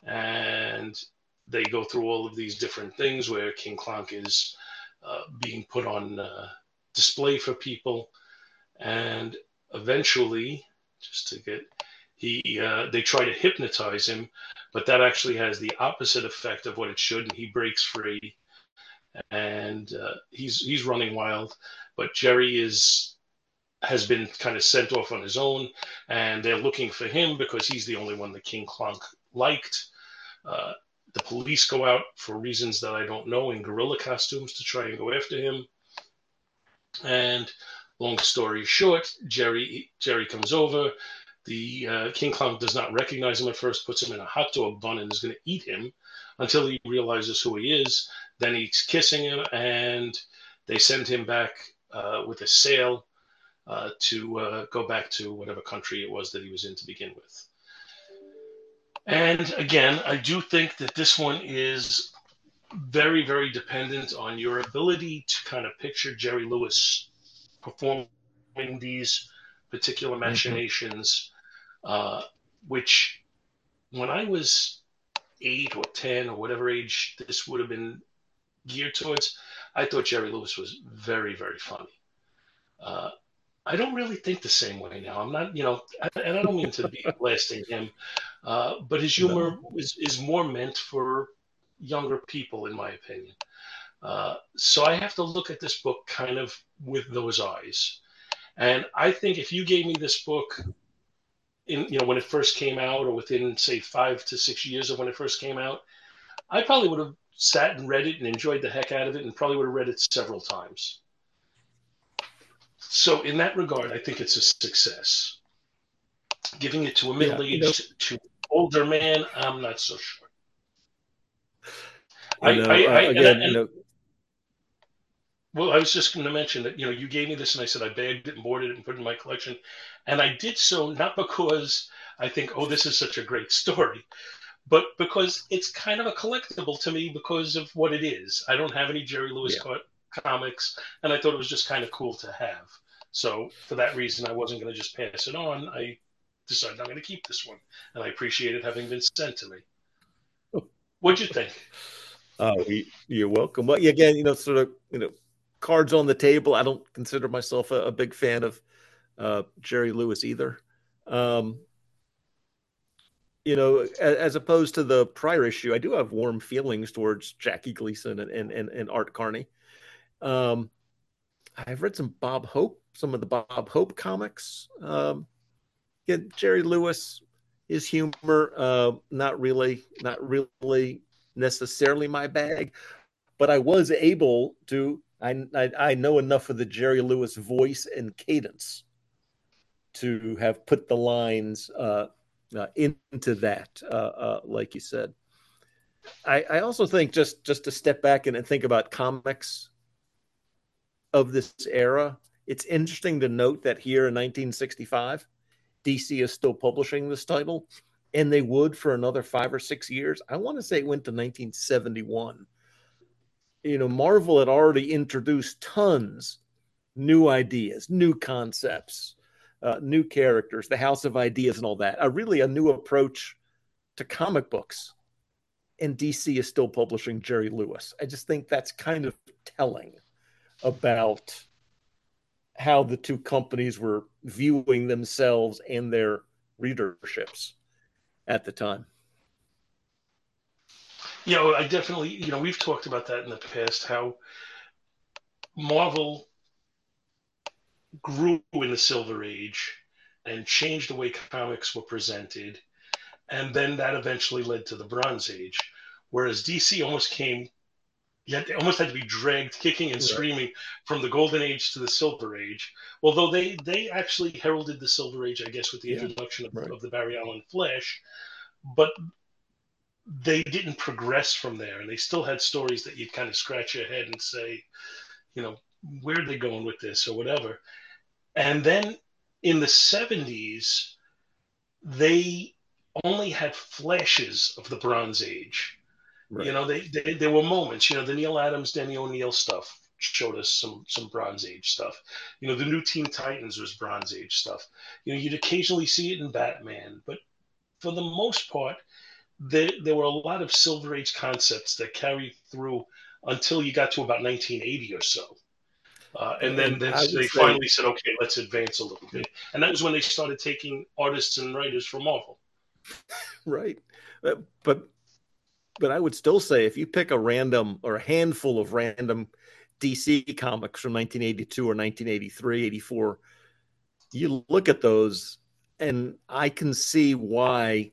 And they go through all of these different things where King Clunk is uh, being put on uh, display for people. And eventually, just to get... He, uh, they try to hypnotize him, but that actually has the opposite effect of what it should, and he breaks free. And uh, he's he's running wild, but Jerry is has been kind of sent off on his own, and they're looking for him because he's the only one that King Clunk liked. Uh, the police go out for reasons that I don't know in gorilla costumes to try and go after him. And long story short, Jerry Jerry comes over. The uh, King Clunk does not recognize him at first, puts him in a hot dog bun, and is going to eat him until he realizes who he is. Then he's kissing him, and they send him back uh, with a sail uh, to uh, go back to whatever country it was that he was in to begin with. And again, I do think that this one is very, very dependent on your ability to kind of picture Jerry Lewis performing these particular machinations, mm-hmm. uh, which when I was eight or ten or whatever age this would have been geared towards, I thought Jerry Lewis was very, very funny. Uh, I don't really think the same way now. I'm not, you know, and I don't mean to be blasting him, uh, but his humor no. is, is more meant for younger people, in my opinion. Uh, so I have to look at this book kind of with those eyes. And I think if you gave me this book, in you know, when it first came out, or within, say, five to six years of when it first came out, I probably would have sat and read it and enjoyed the heck out of it, and probably would have read it several times. So in that regard, I think it's a success. Giving it to a middle-aged, yeah, you know, to older man, I'm not so sure. I, know, I, I, uh, again, and I and, you know. Well, I was just going to mention that, you know, you gave me this and I said I bagged it and boarded it and put it in my collection. And I did so not because I think, oh, this is such a great story, but because it's kind of a collectible to me because of what it is. I don't have any Jerry Lewis yeah. co- comics, and I thought it was just kind of cool to have. So for that reason, I wasn't going to just pass it on. I decided I'm going to keep this one, and I appreciate it having been sent to me. What'd you think? Oh, you're welcome. Well, again, you know, sort of, you know, cards on the table. I don't consider myself a, a big fan of uh, Jerry Lewis either. Um, you know, as, as opposed to the prior issue, I do have warm feelings towards Jackie Gleason and and, and, and Art Carney. Um, I've read some Bob Hope, some of the Bob Hope comics. Um, again, Jerry Lewis, his humor, uh, not really, not really necessarily my bag, but I was able to. I, I I know enough of the Jerry Lewis voice and cadence to have put the lines uh, uh, into that, uh, uh, like you said. I, I also think just, just to step back and, and think about comics of this era, it's interesting to note that here in nineteen sixty-five, D C is still publishing this title, and they would for another five or six years. I want to say it went to nineteen seventy-one. You know, Marvel had already introduced tons new ideas, new concepts, uh, new characters, the House of Ideas and all that. A really a new approach to comic books. And D C is still publishing Jerry Lewis. I just think that's kind of telling about how the two companies were viewing themselves and their readerships at the time. You know, I definitely, you know, we've talked about that in the past, how Marvel grew in the Silver Age and changed the way comics were presented. And then that eventually led to the Bronze Age, whereas D C almost came, you had, almost had to be dragged kicking and screaming right. from the Golden Age to the Silver Age. Although they, they actually heralded the Silver Age, I guess, with the yeah. introduction of, right. of the Barry Allen Flash. But they didn't progress from there, and they still had stories that you'd kind of scratch your head and say, you know, where are they going with this or whatever. And then in the seventies, they only had flashes of the Bronze Age. Right. You know, they, they there were moments, you know, the Neil Adams, Denny O'Neil stuff showed us some, some Bronze Age stuff. You know, the new Teen Titans was Bronze Age stuff. You know, you'd occasionally see it in Batman, but for the most part, There, there were a lot of Silver Age concepts that carried through until you got to about nineteen eighty or so. Uh, and then, then they finally said, okay, let's advance a little bit. And that was when they started taking artists and writers from Marvel. Right. But, but but I would still say if you pick a random or a handful of random D C comics from nineteen eighty-two or nineteen eighty-three, eighty-four, you look at those and I can see why.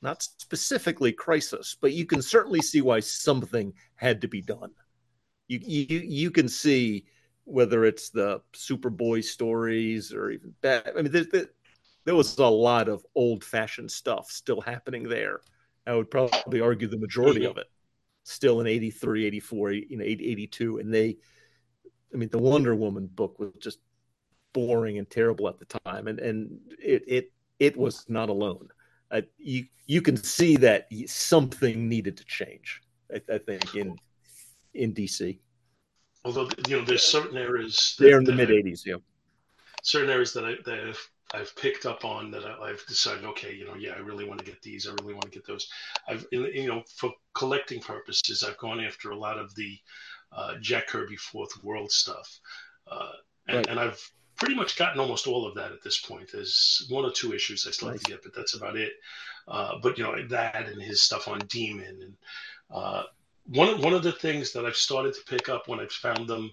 Not specifically Crisis, but you can certainly see why something had to be done. You you you can see whether it's the Superboy stories or even Bat. I mean, there, there, there was a lot of old-fashioned stuff still happening there. I would probably argue the majority of it still in eighty-three, eighty-four, you know, eighty-two. And they, I mean, the Wonder Woman book was just boring and terrible at the time, and and it it it was not alone. I, you you can see that something needed to change. I, I think in in D C. Although, you know, there's certain areas that, they're in the mid eighties. Yeah, certain areas that I that I've picked up on that I, I've decided, okay, you know, yeah, I really want to get these. I really want to get those. I've, you know, for collecting purposes, I've gone after a lot of the uh, Jack Kirby Fourth World stuff, uh, and, right. and I've pretty much gotten almost all of that at this point. There's one or two issues I still nice. have to get, but that's about it. Uh, but you know, that and his stuff on Demon, and uh, one one of the things that I've started to pick up when I've found them,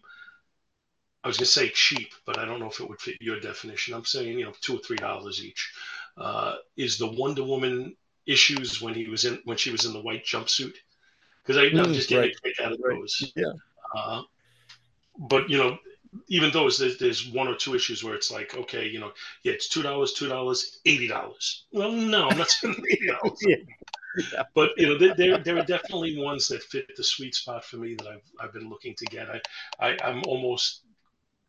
I was going to say cheap, but I don't know if it would fit your definition. I'm saying, you know, two or three dollars each. Uh, is the Wonder Woman issues when he was in when she was in the white jumpsuit? Because I mm, I'm just getting right. a kick out of those. Yeah. Uh, but you know. Even though there's, there's one or two issues where it's like, okay, you know, yeah, it's two dollars, two dollars, eighty dollars. Well, no, I'm not spending eighty dollars. yeah. Yeah. But, you know, there there are definitely ones that fit the sweet spot for me that I've, I've been looking to get. I, I, I'm almost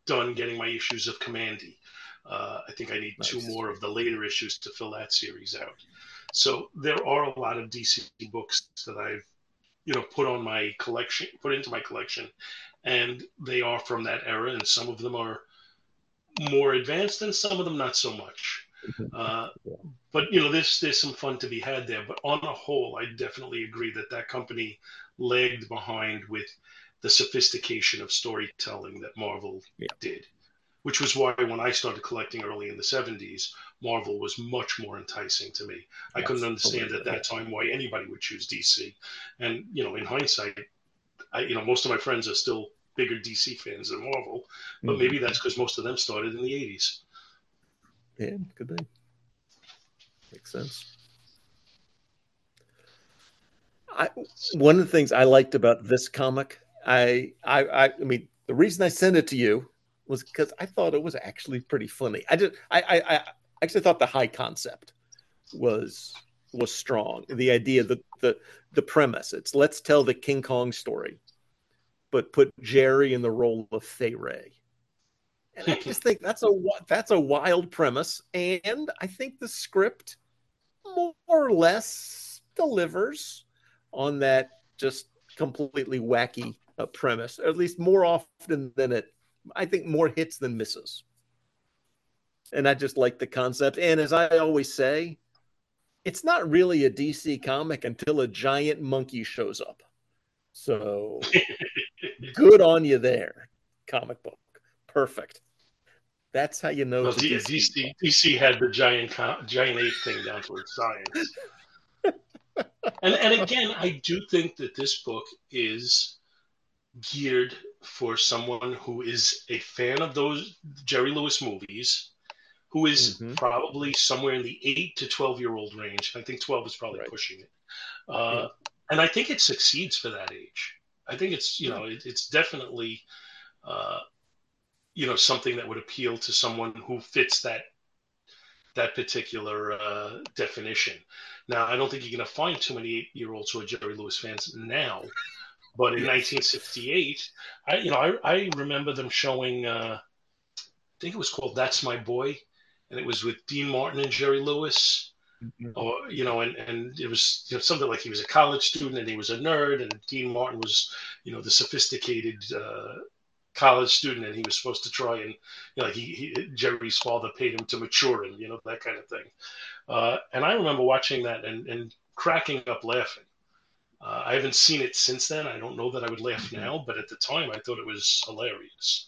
done getting my issues of Commandy. Uh, I think I need nice. two more of the later issues to fill that series out. So there are a lot of D C books that I've, you know, put on my collection, put into my collection. And they are from that era, and some of them are more advanced, and some of them not so much. Uh, yeah. But you know, there's there's some fun to be had there. But on the whole, I definitely agree that that company lagged behind with the sophistication of storytelling that Marvel yeah. did, which was why when I started collecting early in the seventies, Marvel was much more enticing to me. Yes, I couldn't understand totally. at that time why anybody would choose D C, and you know, in hindsight, I, you know, most of my friends are still bigger D C fans than Marvel, but maybe that's because most of them started in the eighties. Yeah, could be. Makes sense. I, one of the things I liked about this comic, I, I, I mean, the reason I sent it to you was because I thought it was actually pretty funny. I did, I, I, I actually thought the high concept was was strong. The idea, the the the premise, it's let's tell the King Kong story, but put Jerry in the role of Fay-Wray. And I just think that's a that's a wild premise, and I think the script more or less delivers on that just completely wacky uh, premise, or at least more often than it, I think more hits than misses. And I just like the concept. And as I always say, it's not really a D C comic until a giant monkey shows up. So good on you there, comic book. Perfect. That's how you know. Well, D C D C had the giant giant ape thing down to its science. and and again, I do think that this book is geared for someone who is a fan of those Jerry Lewis movies, who is mm-hmm. probably somewhere in the eight to twelve-year-old range. I think twelve is probably right. pushing it. Uh, yeah. And I think it succeeds for that age. I think it's, you know, it, it's definitely, uh, you know, something that would appeal to someone who fits that that particular uh, definition. Now, I don't think you're going to find too many eight-year-olds who are Jerry Lewis fans now. But in nineteen sixty-eight, I, you know, I, I remember them showing, uh, I think it was called That's My Boy. And it was with Dean Martin and Jerry Lewis, mm-hmm. or you know, and, and it was you know, something like he was a college student and he was a nerd, and Dean Martin was, you know, the sophisticated uh, college student, and he was supposed to try and, you know, he, he Jerry's father paid him to mature him, you know, that kind of thing. Uh, and I remember watching that and, and cracking up laughing. Uh, I haven't seen it since then. I don't know that I would laugh mm-hmm. now, but at the time I thought it was hilarious.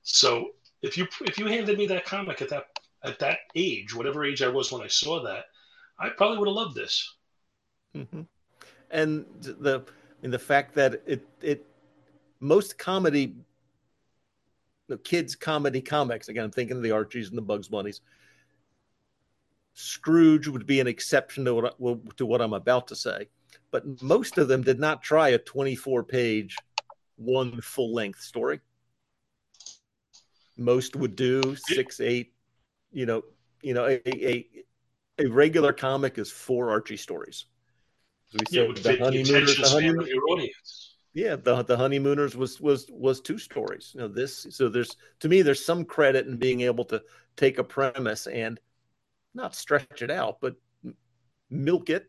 So if you if you handed me that comic at that At that age, whatever age I was when I saw that, I probably would have loved this. Mm-hmm. And the and the fact that it it most comedy, the kids' comedy comics. Again, I'm thinking of the Archies and the Bugs Bunnies. Scrooge would be an exception to what to what I'm about to say, but most of them did not try a twenty-four page, one full length story. Most would do six, eight. You know, you know, a, a a regular comic is four Archie stories. As we yeah, said, the honeymooners, the honeymooners, your audience. Yeah, the the honeymooners was was was two stories. You know, this so there's to me there's some credit in being able to take a premise and not stretch it out, but milk it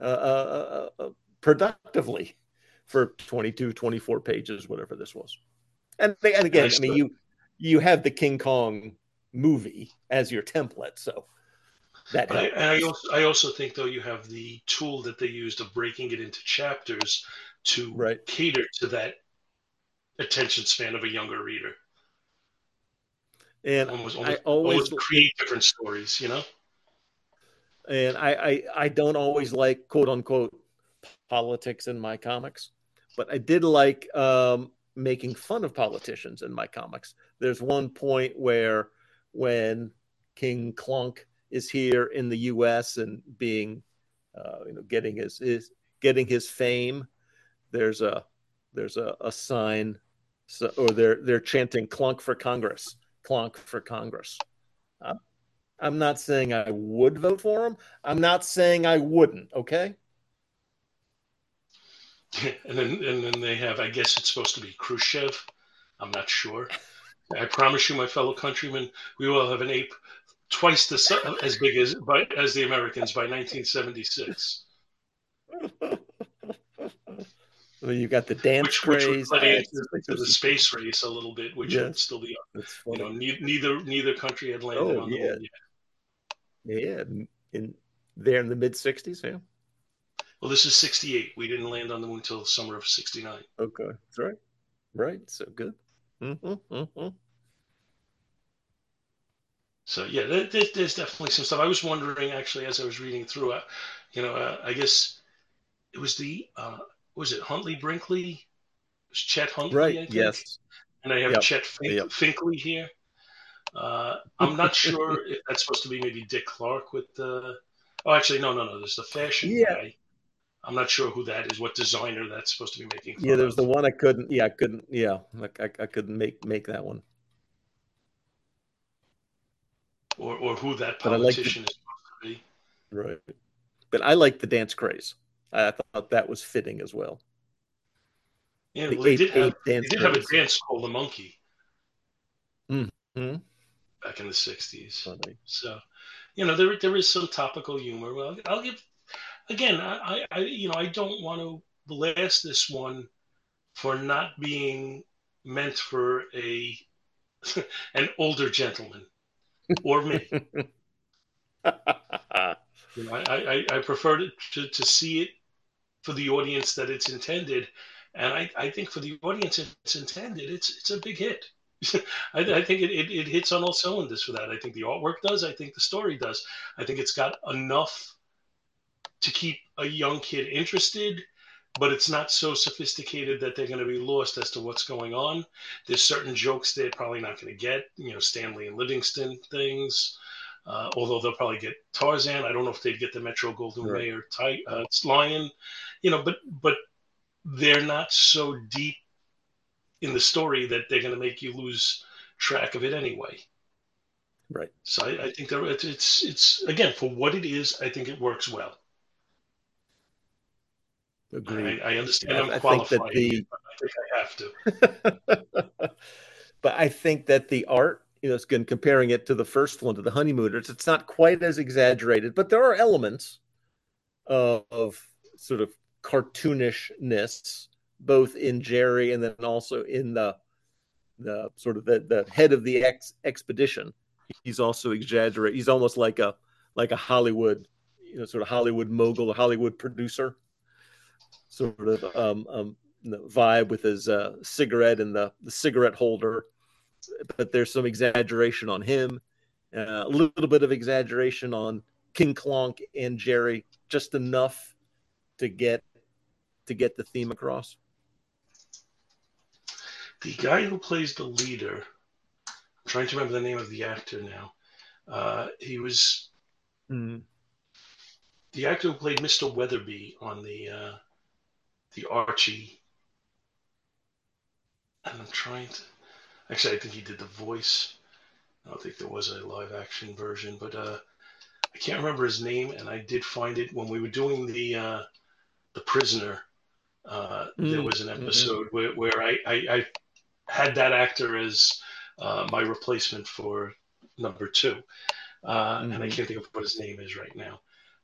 uh, uh, uh, productively for twenty-two, twenty-four pages, whatever this was. And, they, and again, I mean, you you have the King Kong movie as your template, so that helps. I, I, also, I also think, though, you have the tool that they used of breaking it into chapters to right. cater to that attention span of a younger reader. And almost, almost, I always, always create different stories, you know? And I, I, I don't always like, quote unquote, politics in my comics, but I did like um, making fun of politicians in my comics. There's one point where when King Clunk is here in the U S and being, uh, you know, getting his, his, getting his fame, there's a, there's a, a sign, so, or they're, they're chanting Clunk for Congress, Clunk for Congress. Uh, I'm not saying I would vote for him. I'm not saying I wouldn't. Okay. And then, and then they have, I guess it's supposed to be Khrushchev. I'm not sure. I promise you, my fellow countrymen, we will have an ape twice the, as big as by, as the Americans by nineteen seventy-six. Well, you got the dance craze to the space race a little bit, which yes. would still be up. You know, ne- neither neither country had landed oh, on yeah. the moon yet. Yeah, in, in there in the mid sixties, yeah. Well, this is sixty-eight. We didn't land on the moon until summer of sixty-nine. Okay, that's right. Right, so good. Mm-hmm, mm-hmm. So yeah, there, there's definitely some stuff. I was wondering actually as I was reading through, uh, you know, uh, I guess it was the. Uh, Was it Huntley Brinkley? It was Chet Huntley, right, I think. Yes. And I have yep. Chet fin- yep. Finkley here. Uh, I'm not sure if that's supposed to be maybe Dick Clark with the... Oh, actually, no, no, no. There's the fashion yeah. guy. I'm not sure who that is, what designer that's supposed to be making. Yeah, there's the one I couldn't... Yeah, I couldn't... Yeah, I, I, I couldn't make, make that one. Or or who that politician like the, is supposed to be. Right. But I like the dance craze. I thought that was fitting as well. Yeah, the well, they eight, did, have, they did have a dance called the Monkey mm-hmm. back in the sixties. Funny. So, you know, there there is some topical humor. Well, I'll give again. I, I you know I don't want to blast this one for not being meant for a an older gentleman or me. You know, I, I, I prefer to, to, to see it for the audience that it's intended. And I, I think for the audience it's intended, it's it's a big hit. I, I think it, it, it hits on all cylinders for that. I think the artwork does. I think the story does. I think it's got enough to keep a young kid interested, but it's not so sophisticated that they're going to be lost as to what's going on. There's certain jokes they're probably not going to get, you know, Stanley and Livingston things. Uh, although they'll probably get Tarzan. I don't know if they'd get the Metro Golden right. Ray or Ty, uh, Lion, you know, but but they're not so deep in the story that they're going to make you lose track of it anyway. Right. So I, I think there, it's, it's, again, for what it is, I think it works well. Agreed. I, I understand yeah, I'm I qualified, think that the... but I think I have to. But I think that the art, you know, it's good comparing it to the first one, to the Honeymooners. It's not quite as exaggerated, but there are elements of, of sort of cartoonishness, both in Jerry and then also in the the sort of the, the head of the ex- expedition. He's also exaggerated. He's almost like a like a Hollywood, you know, sort of Hollywood mogul, a Hollywood producer, sort of um, um, vibe with his uh, cigarette and the, the cigarette holder. But there's some exaggeration on him, uh, a little bit of exaggeration on King Clonk and Jerry, just enough to get to get the theme across. The guy who plays the leader, I'm trying to remember the name of the actor now. Uh, he was mm. the actor who played Mister Weatherby on the uh, the Archie. And I'm trying to. Actually, I think he did the voice. I don't think there was a live action version, but uh, I can't remember his name. And I did find it when we were doing the uh, the Prisoner. Uh, mm, there was an episode mm-hmm. where, where I, I, I had that actor as uh, my replacement for number two. Uh, mm-hmm. And I can't think of what his name is right now.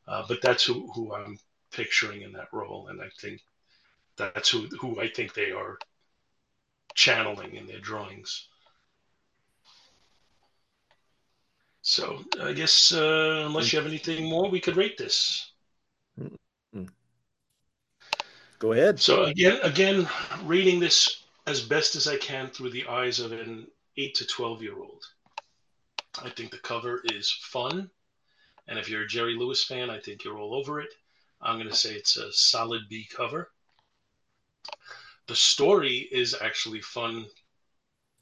Uh, but that's who, who I'm picturing in that role. And I think that's who, who I think they are channeling in their drawings. So I guess uh, unless you have anything more, we could rate this. Go ahead. So again, again, reading this as best as I can through the eyes of an eight to twelve year old. I think the cover is fun. And if you're a Jerry Lewis fan, I think you're all over it. I'm going to say it's a solid B cover. The story is actually fun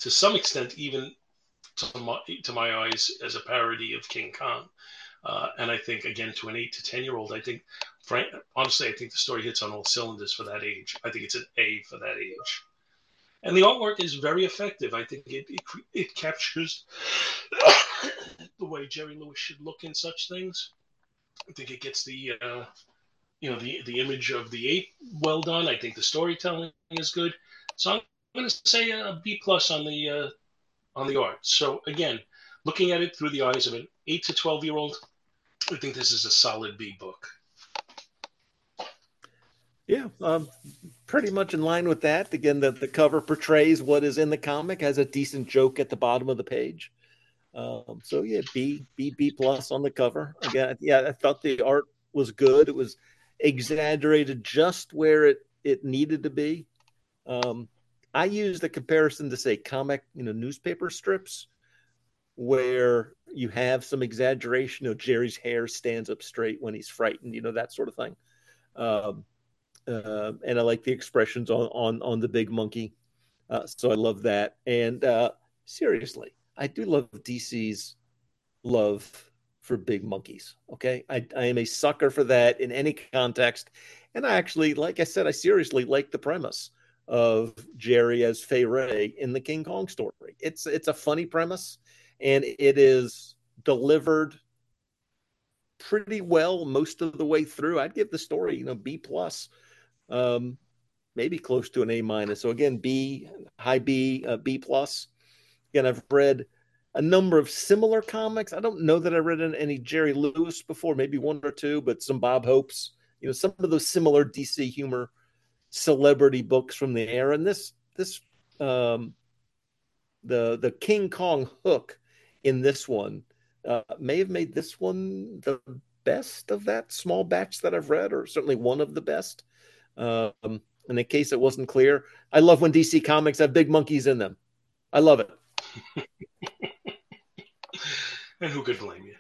to some extent, even to my, to my eyes, as a parody of King Kong. Uh, and I think, again, to an eight to ten year old, I think, frank, honestly, I think the story hits on all cylinders for that age. I think it's an A for that age. And the artwork is very effective. I think it, it, it captures the way Jerry Lewis should look in such things. I think it gets the, uh, you know, the, the image of the ape well done. I think the storytelling is good. So I'm going to say a B plus on the uh, on the art. So again, looking at it through the eyes of an eight to twelve year old, I think this is a solid B book. Yeah, um, pretty much in line with that. Again, the, the cover portrays what is in the comic, has a decent joke at the bottom of the page. Um, so, yeah, B, B, B plus on the cover. Again, yeah, I thought the art was good. It was exaggerated just where it, it needed to be. Um, I use the comparison to, say, comic, you know, newspaper strips where you have some exaggeration. You know, Jerry's hair stands up straight when he's frightened, you know, that sort of thing. Um, Uh, and I like the expressions on, on, on the big monkey. Uh, so I love that. And uh, seriously, I do love D C's love for big monkeys. Okay. I, I am a sucker for that in any context. And I actually, like I said, I seriously like the premise of Jerry as Fay Wray in the King Kong story. It's, it's a funny premise, and it is delivered pretty well most of the way through. I'd give the story, you know, B plus. Um, maybe close to an A minus. So again, B, high B, uh, B plus. Again, I've read a number of similar comics. I don't know that I read any Jerry Lewis before, maybe one or two, but some Bob Hopes, you know, some of those similar D C humor celebrity books from the era. And this, this, um, the, the King Kong hook in this one uh, may have made this one the best of that small batch that I've read, or certainly one of the best. Um, and in case it wasn't clear, I love when D C comics have big monkeys in them. I love it. And who could blame you?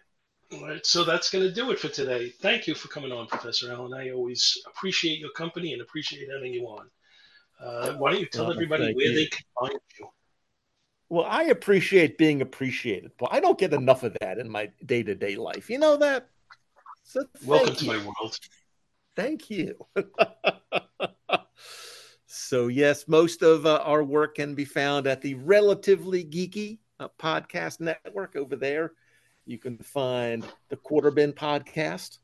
All right, so that's going to do it for today. Thank you for coming on, Professor Allen. I always appreciate your company and appreciate having you on. Uh, why don't you tell oh, everybody where you. they can find you? Well, I appreciate being appreciated, but I don't get enough of that in my day-to-day life. You know that? So Welcome to you. my world. Thank you. So, yes, most of uh, our work can be found at the Relatively Geeky uh, podcast network over there. You can find the Quarter Bin podcast,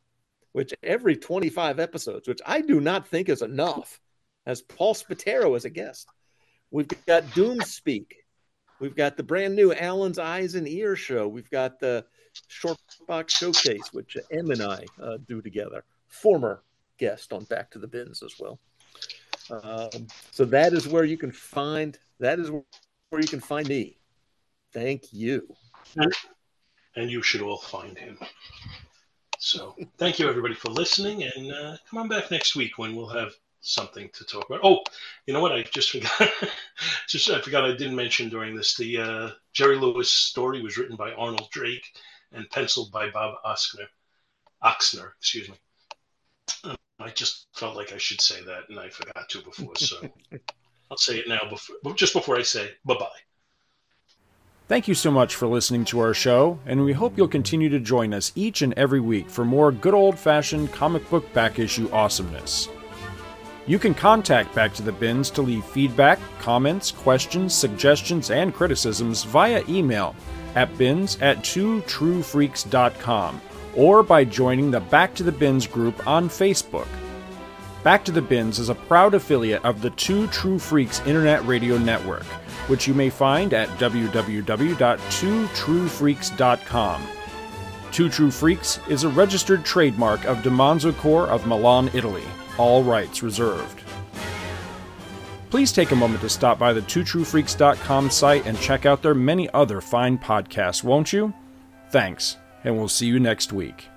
which every twenty-five episodes, which I do not think is enough, has Paul Spataro as a guest. We've got Doom Speak. We've got the brand new Allen's Eyes and Ears show. We've got the Short Box Showcase, which Em and I uh, do together. Former guest on Back to the Bins as well. Um, so that is where you can find, that is where you can find me. Thank you. And you should all find him. So thank you everybody for listening, and uh, come on back next week when we'll have something to talk about. Oh, you know what? I just forgot, just, I forgot I didn't mention during this, the uh, Jerry Lewis story was written by Arnold Drake and penciled by Bob Oxner, Oxner, excuse me. I just felt like I should say that, and I forgot to before, so I'll say it now, before, just before I say bye-bye. Thank you so much for listening to our show, and we hope you'll continue to join us each and every week for more good old-fashioned comic book back issue awesomeness. You can contact Back to the Bins to leave feedback, comments, questions, suggestions, and criticisms via email at bins at two true freaks dot com. or by joining the Back to the Bins group on Facebook. Back to the Bins is a proud affiliate of the Two True Freaks Internet Radio Network, which you may find at w w w dot two true freaks dot com. Two True Freaks is a registered trademark of DiManzo Corps of Milan, Italy. All rights reserved. Please take a moment to stop by the two true freaks dot com site and check out their many other fine podcasts, won't you? Thanks, and we'll see you next week.